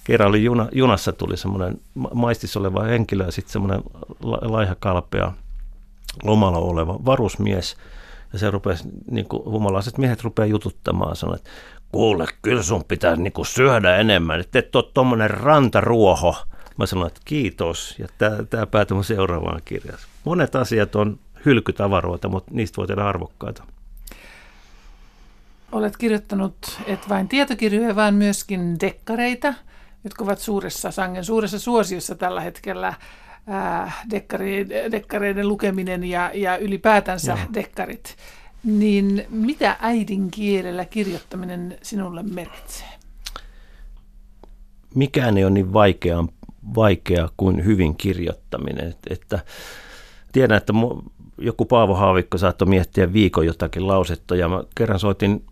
Kerran oli juna, junassa tuli semmoinen maistissa oleva henkilö ja sitten semmoinen laihakalpea lomalla oleva varusmies. Ja se rupesi, niin kuin humalaiset miehet rupeaa jututtamaan, sanoi, että kuule, kyllä sun pitää niin kuin syödä enemmän, että et ole tuommoinen rantaruoho. Mä sanoin, että kiitos, ja tämä päätyi mun seuraavaan kirjaan. Monet asiat on hylkytavaroita, mutta niistä voi tehdä arvokkaita. Olet kirjoittanut, et vain tietokirjoja, vaan myöskin dekkareita, jotka ovat suuressa sangen, suuressa suosiossa tällä hetkellä ää, dekkari, dekkareiden lukeminen ja, ja ylipäätänsä no. dekkarit. Niin mitä äidinkielellä kirjoittaminen sinulle merkitsee? Mikään ei ole niin vaikeaa vaikea kuin hyvin kirjoittaminen. Et, että, tiedän, että mu- joku Paavo Haavikko saattoi miettiä viikon jotakin lausetta, ja mä kerran soitin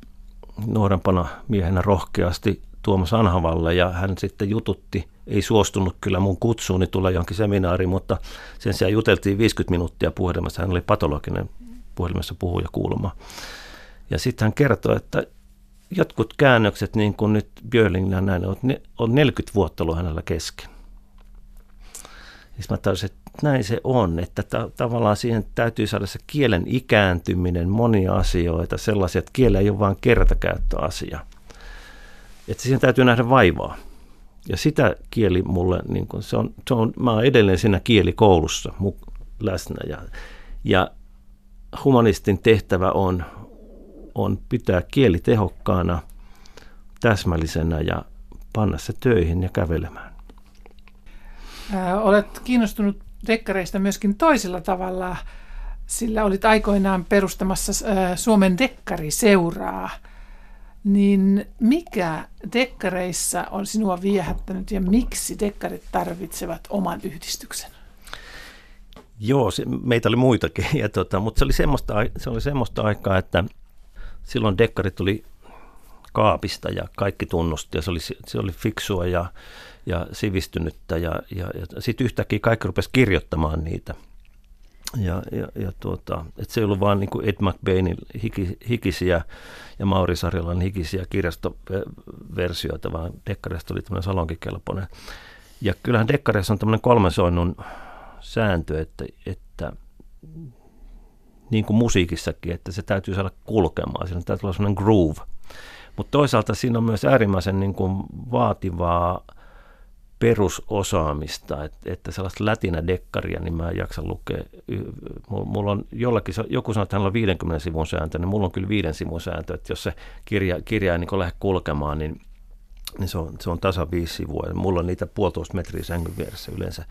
nuorempana miehenä rohkeasti Tuomas Anhavalle, ja hän sitten jututti, ei suostunut kyllä mun kutsuuni tulla johonkin seminaariin, mutta sen sijaan juteltiin viisikymmentä minuuttia puhelimessa, hän oli patologinen puhelimessa puhuja kuulema. Ja sitten hän kertoi, että jotkut käännökset, niin kuin nyt Björlingillä näin, on neljäkymmentä vuotta ollut hänellä kesken. Siis mä taisin, että näin se on, että ta- tavallaan siihen täytyy saada se kielen ikääntyminen, monia asioita, sellaisia, että kielellä ei ole vain kertakäyttöasia. Että siihen täytyy nähdä vaivaa. Ja sitä kieli mulle, niin kun se on, se on, mä oon edelleen siinä kielikoulussa läsnä. Ja, ja humanistin tehtävä on, on pitää kieli tehokkaana, täsmällisenä ja panna se töihin ja kävelemään. Ää, olet kiinnostunut dekkareista myöskin toisella tavalla, sillä olit aikoinaan perustamassa ää, Suomen dekkariseuraa. Niin mikä dekkareissa on sinua viehättänyt ja miksi dekkarit tarvitsevat oman yhdistyksen? Joo, se, meitä oli muitakin, ja tota, mutta se oli, semmoista, se oli semmoista aikaa, että silloin dekkarit tuli kaapista ja kaikki tunnusti ja se oli, se oli fiksua ja, ja sivistynyttä ja, ja, ja sitten yhtäkkiä kaikki rupesi kirjoittamaan niitä. Ja, ja, ja tuota, et se ei ollut vaan niin kuin Ed McBainin hiki, hikisiä ja Mauri Sarjolan hikisiä kirjastoversioita, vaan dekkareista oli tämmöinen salonkikelpoinen. Ja kyllähän dekkareissa on tämmöinen kolmen soinnun sääntö, että, että niin kuin musiikissakin, että se täytyy saada kulkemaan. Siinä täytyy olla semmoinen groove. Mutta toisaalta siinä on myös äärimmäisen niin kuin vaativaa perusosaamista, että, että sellaista lätinädekkaria, niin mä en jaksa lukea. Mulla on jollakin, joku sanoo, että hänellä on viidenkymmenen sivun sääntö, niin mulla on kyllä viiden sivun sääntö, että jos se kirja, kirja ei niin lähde kulkemaan, niin, niin se, on, se on tasa viisi sivua. Ja mulla on niitä puolitoista metriä sängyn vieressä yleensä.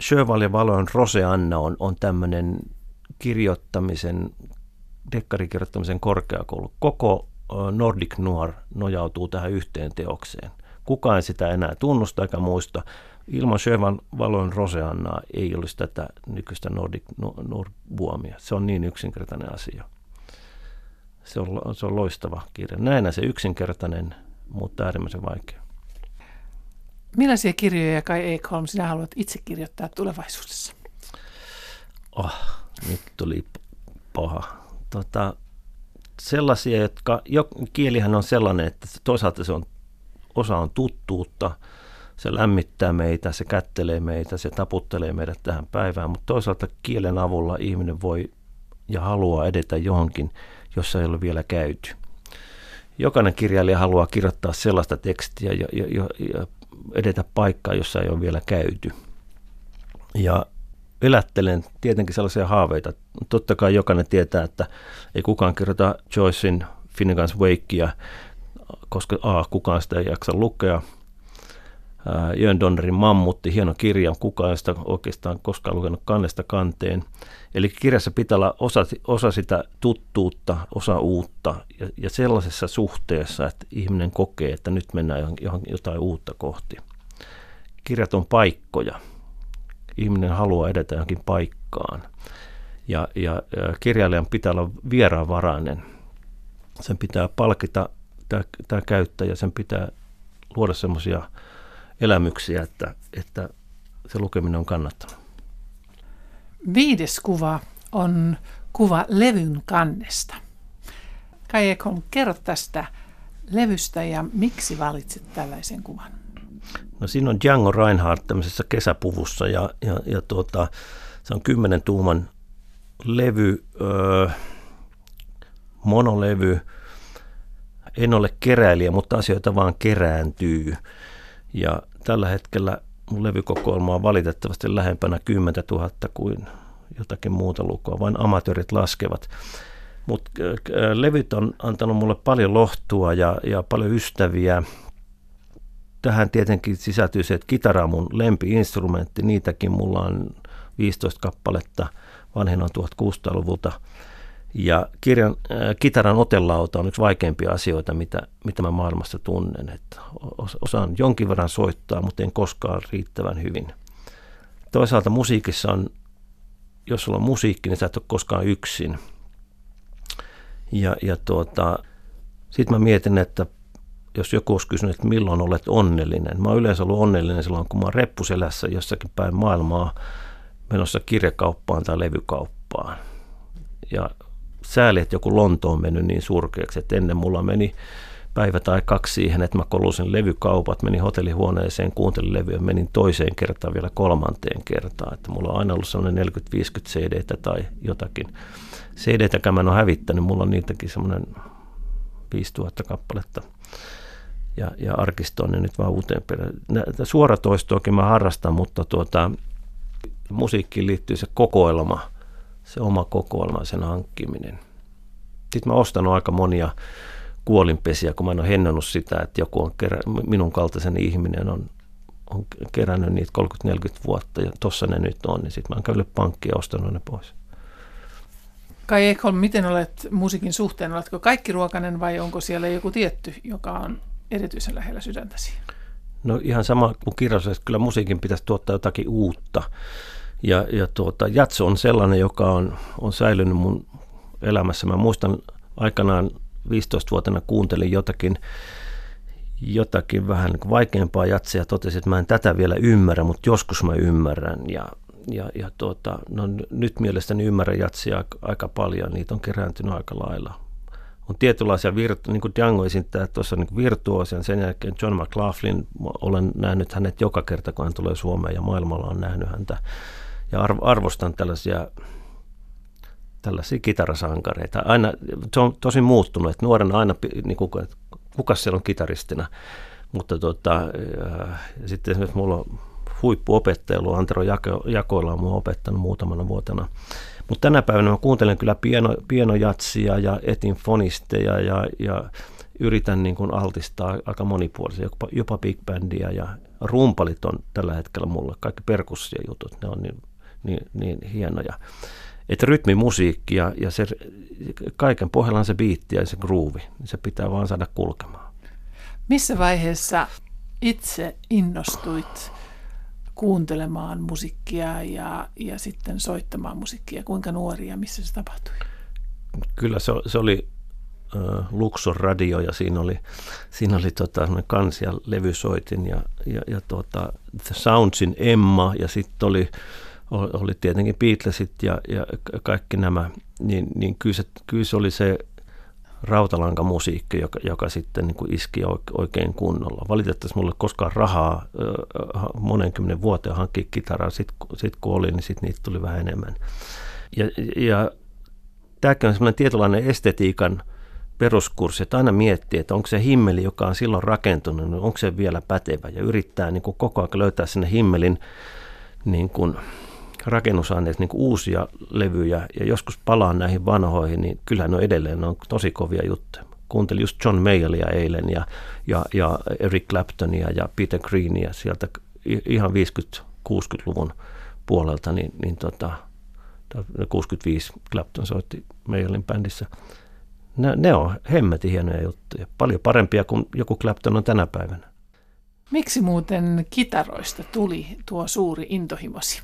Sjöwall ja Wahlöön Roseanna on, on tämmöinen kirjoittamisen, dekkarikirjoittamisen korkeakoulu. Koko Nordic Noir nojautuu tähän yhteen teokseen. Kukaan sitä enää tunnusta eikä muista. Ilman Sjöwallin Wahlöön Roseannaa ei olisi tätä nykyistä Nordic Noir-buomia. Se on niin yksinkertainen asia. Se on, se on loistava kirja. Näinä se yksinkertainen, mutta äärimmäisen vaikea. Millaisia kirjoja, Kai Ekholm, sinä haluat itse kirjoittaa tulevaisuudessa? Oh, nyt tuli paha. Tota, sellaisia, jotka... Jo, kielihän on sellainen, että toisaalta se on... Osa on tuttuutta, se lämmittää meitä, se kättelee meitä, se taputtelee meidät tähän päivään, mutta toisaalta kielen avulla ihminen voi ja haluaa edetä johonkin, jossa ei ole vielä käyty. Jokainen kirjailija haluaa kirjoittaa sellaista tekstiä ja, ja, ja edetä paikkaa, jossa ei ole vielä käyty. Ja elättelen tietenkin sellaisia haaveita. Totta kai jokainen tietää, että ei kukaan kirjoita Joycein Finnegans Wakea, koska a, kukaan sitä ei jaksa lukea. Ää, Jön Donnerin Mammutti, hieno kirja, kukaan sitä oikeastaan koskaan lukenut kannesta kanteen. Eli kirjassa pitää olla osa, osa sitä tuttuutta, osa uutta ja, ja sellaisessa suhteessa, että ihminen kokee, että nyt mennään johon, johon, jotain uutta kohti. Kirjat on paikkoja. Ihminen haluaa edetä johonkin paikkaan. Ja, ja, ja kirjailijan pitää olla vieraanvarainen. Sen pitää palkita tämä käyttäjä, sen pitää luoda semmoisia elämyksiä, että, että se lukeminen on kannattanut. Viides kuva on kuva levyn kannesta. Kai Ekholm, kerro tästä levystä ja miksi valitsit tällaisen kuvan? No siinä on Django Reinhardt tämmöisessä kesäpuvussa ja, ja, ja tuota, se on kymmenen tuuman levy, öö, monolevy. En ole keräilijä, mutta asioita vaan kerääntyy. Ja tällä hetkellä mun levykokoelma on valitettavasti lähempänä kymmentä tuhatta kuin jotakin muuta lukua. Vain amatöörit laskevat. Mutta levyt on antanut mulle paljon lohtua ja, ja paljon ystäviä. Tähän tietenkin sisältyy se, että kitara on mun lempi-instrumentti. Niitäkin mulla on viisitoista kappaletta. Vanhin on tuhatkuusisataaluvulta. Ja kirjan, äh, kitaran otelauta on yksi vaikeimpia asioita, mitä, mitä mä maailmassa tunnen. Että osaan jonkin verran soittaa, mutta en koskaan riittävän hyvin. Toisaalta musiikissa on, jos sulla on musiikki, niin sä et ole koskaan yksin. Ja, ja tuota, sitten mä mietin, että jos joku olisi kysynyt, että milloin olet onnellinen. Mä oon yleensä ollut onnellinen silloin, kun mä oon reppuselässä jossakin päin maailmaa menossa kirjakauppaan tai levykauppaan. Ja sääli, että joku Lonto on mennyt niin surkeaksi, että ennen mulla meni päivä tai kaksi siihen, että mä kolusin levykaupat, menin hotellihuoneeseen, kuuntelin levyä, menin toiseen kertaan vielä kolmanteen kertaan. Että mulla on aina ollut semmoinen neljäkymmentä viisikymmentä C D-tä tai jotakin. C D-täkään mä en ole hävittänyt, mulla on niitäkin semmoinen viisituhatta kappaletta. Ja, ja arkistoon ne nyt vaan uuteen perään. Suoratoistoakin mä harrastan, mutta tuota, musiikkiin liittyy se kokoelma, se oma kokoelma, sen hankkiminen. Sitten mä ostanut aika monia kuolinpesiä, kun mä en ole hennonut sitä, että joku on kerä, minun kaltaisen ihminen on, on kerännyt niitä kolmekymmentä neljäkymmentä vuotta ja tossa ne nyt on, niin sitten mä oon käynyt pankkiin ja ostanut ne pois. Kai Ekholm, miten olet musiikin suhteen? Oletko kaikkiruokainen vai onko siellä joku tietty, joka on erityisen lähellä sydäntäsi? No ihan sama kuin kirjallisuus, että kyllä musiikin pitäisi tuottaa jotakin uutta. Ja, ja tuota, jazz on sellainen, joka on, on säilynyt mun elämässä. Mä muistan aikanaan viisitoistavuotiaana kuuntelin jotakin, jotakin vähän niin kuin vaikeampaa jatsia ja totesin, että mä en tätä vielä ymmärrä, mutta joskus mä ymmärrän. Ja, ja, ja tuota, no nyt mielestäni ymmärrän jatsia aika paljon, niitä on kerääntynyt aika lailla. On tietynlaisia, virtu- niin kuin Django esittää tuossa niin virtuoosian, sen jälkeen John McLaughlin, olen nähnyt hänet joka kerta, kun hän tulee Suomeen ja maailmalla on nähnyt häntä. Ja arv- arvostan tällaisia, tällaisia kitarasankareita. Aina, se on tosi muuttunut, että nuorena aina, niin kuka, kuka siellä on kitaristina. Mutta tota, sitten esimerkiksi mulla on huippuopettaja, Antero Jako, Jakoilla on minua opettanut muutamana vuotena. Mutta tänä päivänä mä kuuntelen kyllä pieno, pienojatsia ja etin fonisteja ja, ja yritän niin kuin altistaa aika monipuolisia, jopa, jopa big bandia ja rumpalit on tällä hetkellä mulle, kaikki perkussiojutut, ne on niin, niin, niin hienoja. Että rytmimusiikki ja, ja se, kaiken pohjalla on se biitti ja se groove, niin se pitää vaan saada kulkemaan. Missä vaiheessa itse innostuit kuuntelemaan musiikkia ja, ja sitten soittamaan musiikkia? Kuinka nuoria, missä se tapahtui? Kyllä se, se oli äh, Luxor radio ja siinä oli, siinä oli tota, kansi ja levysoitin ja, ja, ja tota, The Soundsin Emma ja sitten oli, oli tietenkin Beatlesit ja, ja kaikki nämä, niin, niin kyllä, se, kyllä se oli se rautalankamusiikki, joka, joka sitten niin kuin iski oikein kunnolla. Valitettavasti mulla ei koskaan rahaa monenkymmenen vuoteen hankkia kitaraa. Sitten sit kun oli, niin sitten niitä tuli vähän enemmän. Ja, ja tämäkin on semmoinen tietynlainen estetiikan peruskurssi, että aina miettii, että onko se himmeli, joka on silloin rakentunut, niin onko se vielä pätevä. Ja yrittää niin kuin koko ajan löytää sinne himmelin niin kuin rakennusaineissa niin kuin uusia levyjä ja joskus palaan näihin vanhoihin, niin kyllä ne on edelleen ne on tosi kovia juttuja. Kuuntelin just John Mayalia eilen ja, ja, ja Eric Claptonia ja Peter Greenia sieltä ihan viisikymmentä-kuusikymmentäluvun puolelta, niin, niin tota, kuusikymmentäviisi Clapton soitti Mayallin bändissä. Ne, ne on hemmetin hienoja juttuja, paljon parempia kuin joku Clapton on tänä päivänä. Miksi muuten kitaroista tuli tuo suuri intohimosi?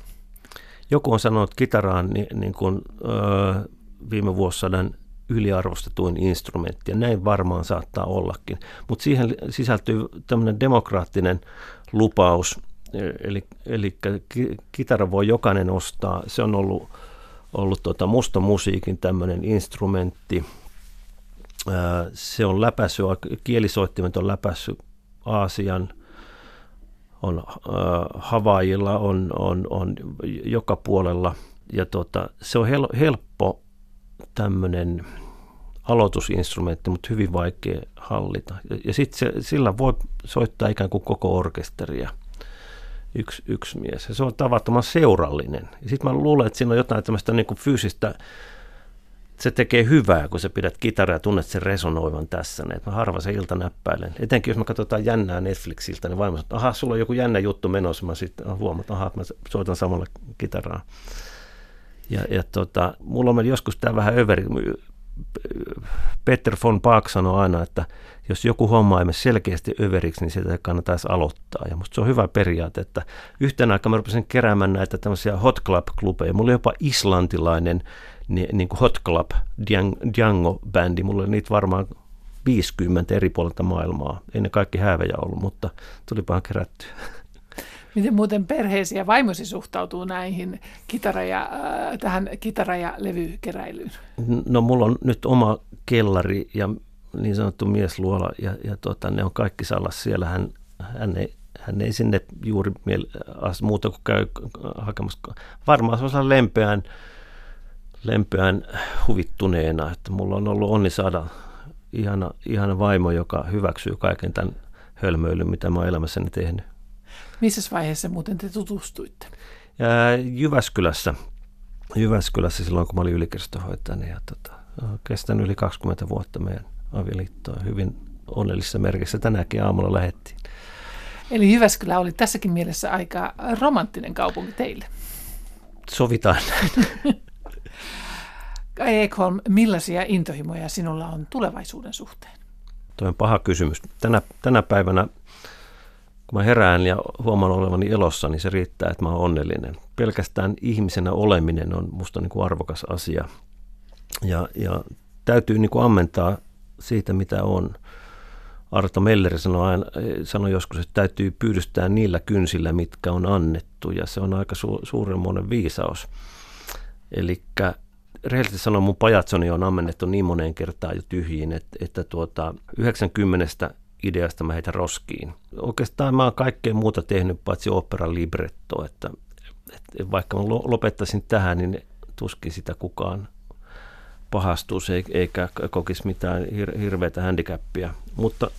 Joku on sanonut, että kitara on niin, niin kuin, öö, viime vuosisadan yliarvostetuin instrumentti, ja näin varmaan saattaa ollakin. Mutta siihen sisältyy tämmöinen demokraattinen lupaus, eli, eli kitara voi jokainen ostaa. Se on ollut, ollut tuota musta musiikin tämmöinen instrumentti. Öö, se on läpäissyt, kielisoittimet on läpäissyt Aasian. On Havaijilla, on, on, on joka puolella ja tota, se on hel- helppo tämmöinen aloitusinstrumentti, mutta hyvin vaikea hallita. Ja, ja sitten sillä voi soittaa ikään kuin koko orkesteria, yksi, yksi mies. Ja se on tavattoman seurallinen. Ja sitten mä luulen, että siinä on jotain tämmöistä niin kuin fyysistä, se tekee hyvää, kun sä pidät kitaraa ja tunnet sen resonoivan tässä. Näin. Mä harva se ilta näppäilen. Etenkin jos me katsotaan jännää Netflixiltä, niin vaimo sanoo, että aha, sulla on joku jännä juttu menossa. Mä sitten huomaan, että aha, mä soitan samalla kitaraa. Ja, ja tota, mulla on joskus tää vähän överi. Peter von Magh sanoi aina, että jos joku homma ei mene selkeästi överiksi, niin sitä kannattaisi aloittaa. Ja musta se on hyvä periaate, että yhtenä aikaa mä rupesin keräämään näitä tämmöisiä hot club-klubeja. Mulla oli jopa islantilainen niin, niin kuin hot club Django-bändi. Mulla oli niitä varmaan viisikymmentä eri puolilta maailmaa. Ei ne kaikki häävejä ollut, mutta tulipahan kerättyä. Miten muuten perheesi ja vaimosi suhtautuu näihin kitara- ja, tähän kitara- ja levykeräilyyn? No mulla on nyt oma kellari ja niin sanottu miesluola, ja, ja tota, ne on kaikki salas siellä. Hän, hän, ei, hän ei sinne juuri miele- muuta kuin käy hakemassa. Varmaan sellaisella lempeän, lempeän huvittuneena, että mulla on ollut onni saada ihana, ihana vaimo, joka hyväksyy kaiken tämän hölmöilyn, mitä mä oon elämässäni tehnyt. Missä vaiheessa muuten te tutustuitte? Ää, Jyväskylässä. Jyväskylässä silloin, kun mä olin ylikirjastohoitajana. Ja tota, kestän yli kaksikymmentä vuotta meidän avioliittoa. Hyvin onnellisessa merkissä tänäkin aamulla lähettiin. Eli Jyväskylä oli tässäkin mielessä aika romanttinen kaupunki teille. Sovitaan näin. Kai Ekholm, millaisia intohimoja sinulla on tulevaisuuden suhteen? Tuo on paha kysymys. Tänä, tänä päivänä, kun mä herään ja huomaan olevani elossa, niin se riittää, että mä oon onnellinen. Pelkästään ihmisenä oleminen on musta niin kuin arvokas asia. Ja, ja täytyy niin kuin ammentaa siitä, mitä on. Arto Melleri sanoi, aina, sanoi joskus, että täytyy pyydystää niillä kynsillä, mitkä on annettu. Ja se on aika su- suurenmoinen viisaus. Elikkä rehellisesti sanoen, mun pajatsoni on ammennettu niin moneen kertaan jo tyhjiin, että, että tuota, yhdeksänkymmentä ideasta mä heitän roskiin. Oikeastaan mä oon kaikkea muuta tehnyt, paitsi oopperan librettoa, että, että vaikka mä lopettaisin tähän, niin tuskin sitä kukaan pahastuisi eikä kokisi mitään hir- hirveätä handicapia. Mutta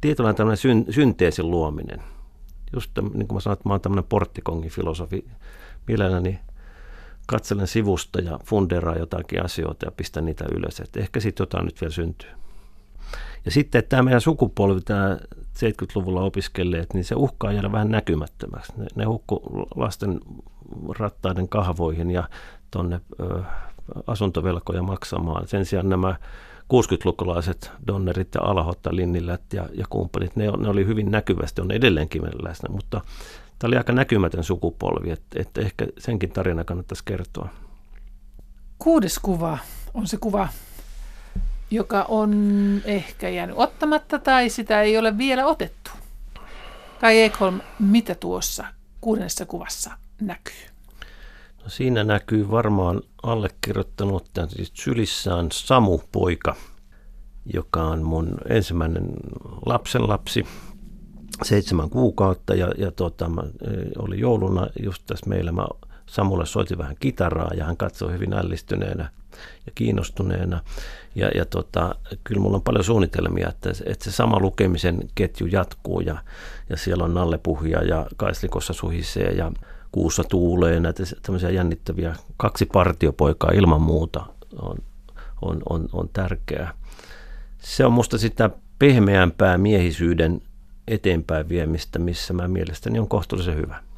tietynlainen tämmöinen syn- synteesin luominen. Just tämän, niin kuin mä sanoin, että mä oon tämmöinen porttikongin filosofi mielelläni. Katselen sivusta ja funderaa jotakin asioita ja pistän niitä ylös. Et ehkä sitten jotain nyt vielä syntyy. Ja sitten tämä meidän sukupolvi, tämä seitsemänkymmentäluvulla opiskelleet, niin se uhkaa jäädä vähän näkymättömäksi. Ne, ne hukkuu lasten rattaiden kahvoihin ja tuonne asuntovelkoja maksamaan. Sen sijaan nämä kuusikymmentälukulaiset Donnerit ja Alhot ja Linnilät ja, ja kumppanit, ne, ne oli hyvin näkyvästi, on edelleenkin läsnä, mutta tämä oli aika näkymätön sukupolvi, että, että ehkä senkin tarina kannattaisi kertoa. Kuudes kuva on se kuva, joka on ehkä jäänyt ottamatta tai sitä ei ole vielä otettu. Kai Ekholm, mitä tuossa kuudennessa kuvassa näkyy? No siinä näkyy varmaan allekirjoittanut tämän siis sylissään Samu-poika, joka on mun ensimmäinen lapsenlapsi. Seitsemän kuukautta ja, ja tota, oli jouluna just tässä meillä. Mä Samulle soitin vähän kitaraa ja hän katsoi hyvin ällistyneenä ja kiinnostuneena. Ja, ja tota, kyllä mulla on paljon suunnitelmia, että, että se sama lukemisen ketju jatkuu ja, ja siellä on nallepuhja ja kaislikossa suhisee ja kuussa tuulee. Näitä tämmöisiä jännittäviä kaksi partiopoikaa ilman muuta on, on, on, on tärkeää. Se on musta sitä pehmeämpää miehisyyden eteenpäin viemistä, missä mä mielestäni on kohtuullisen hyvä.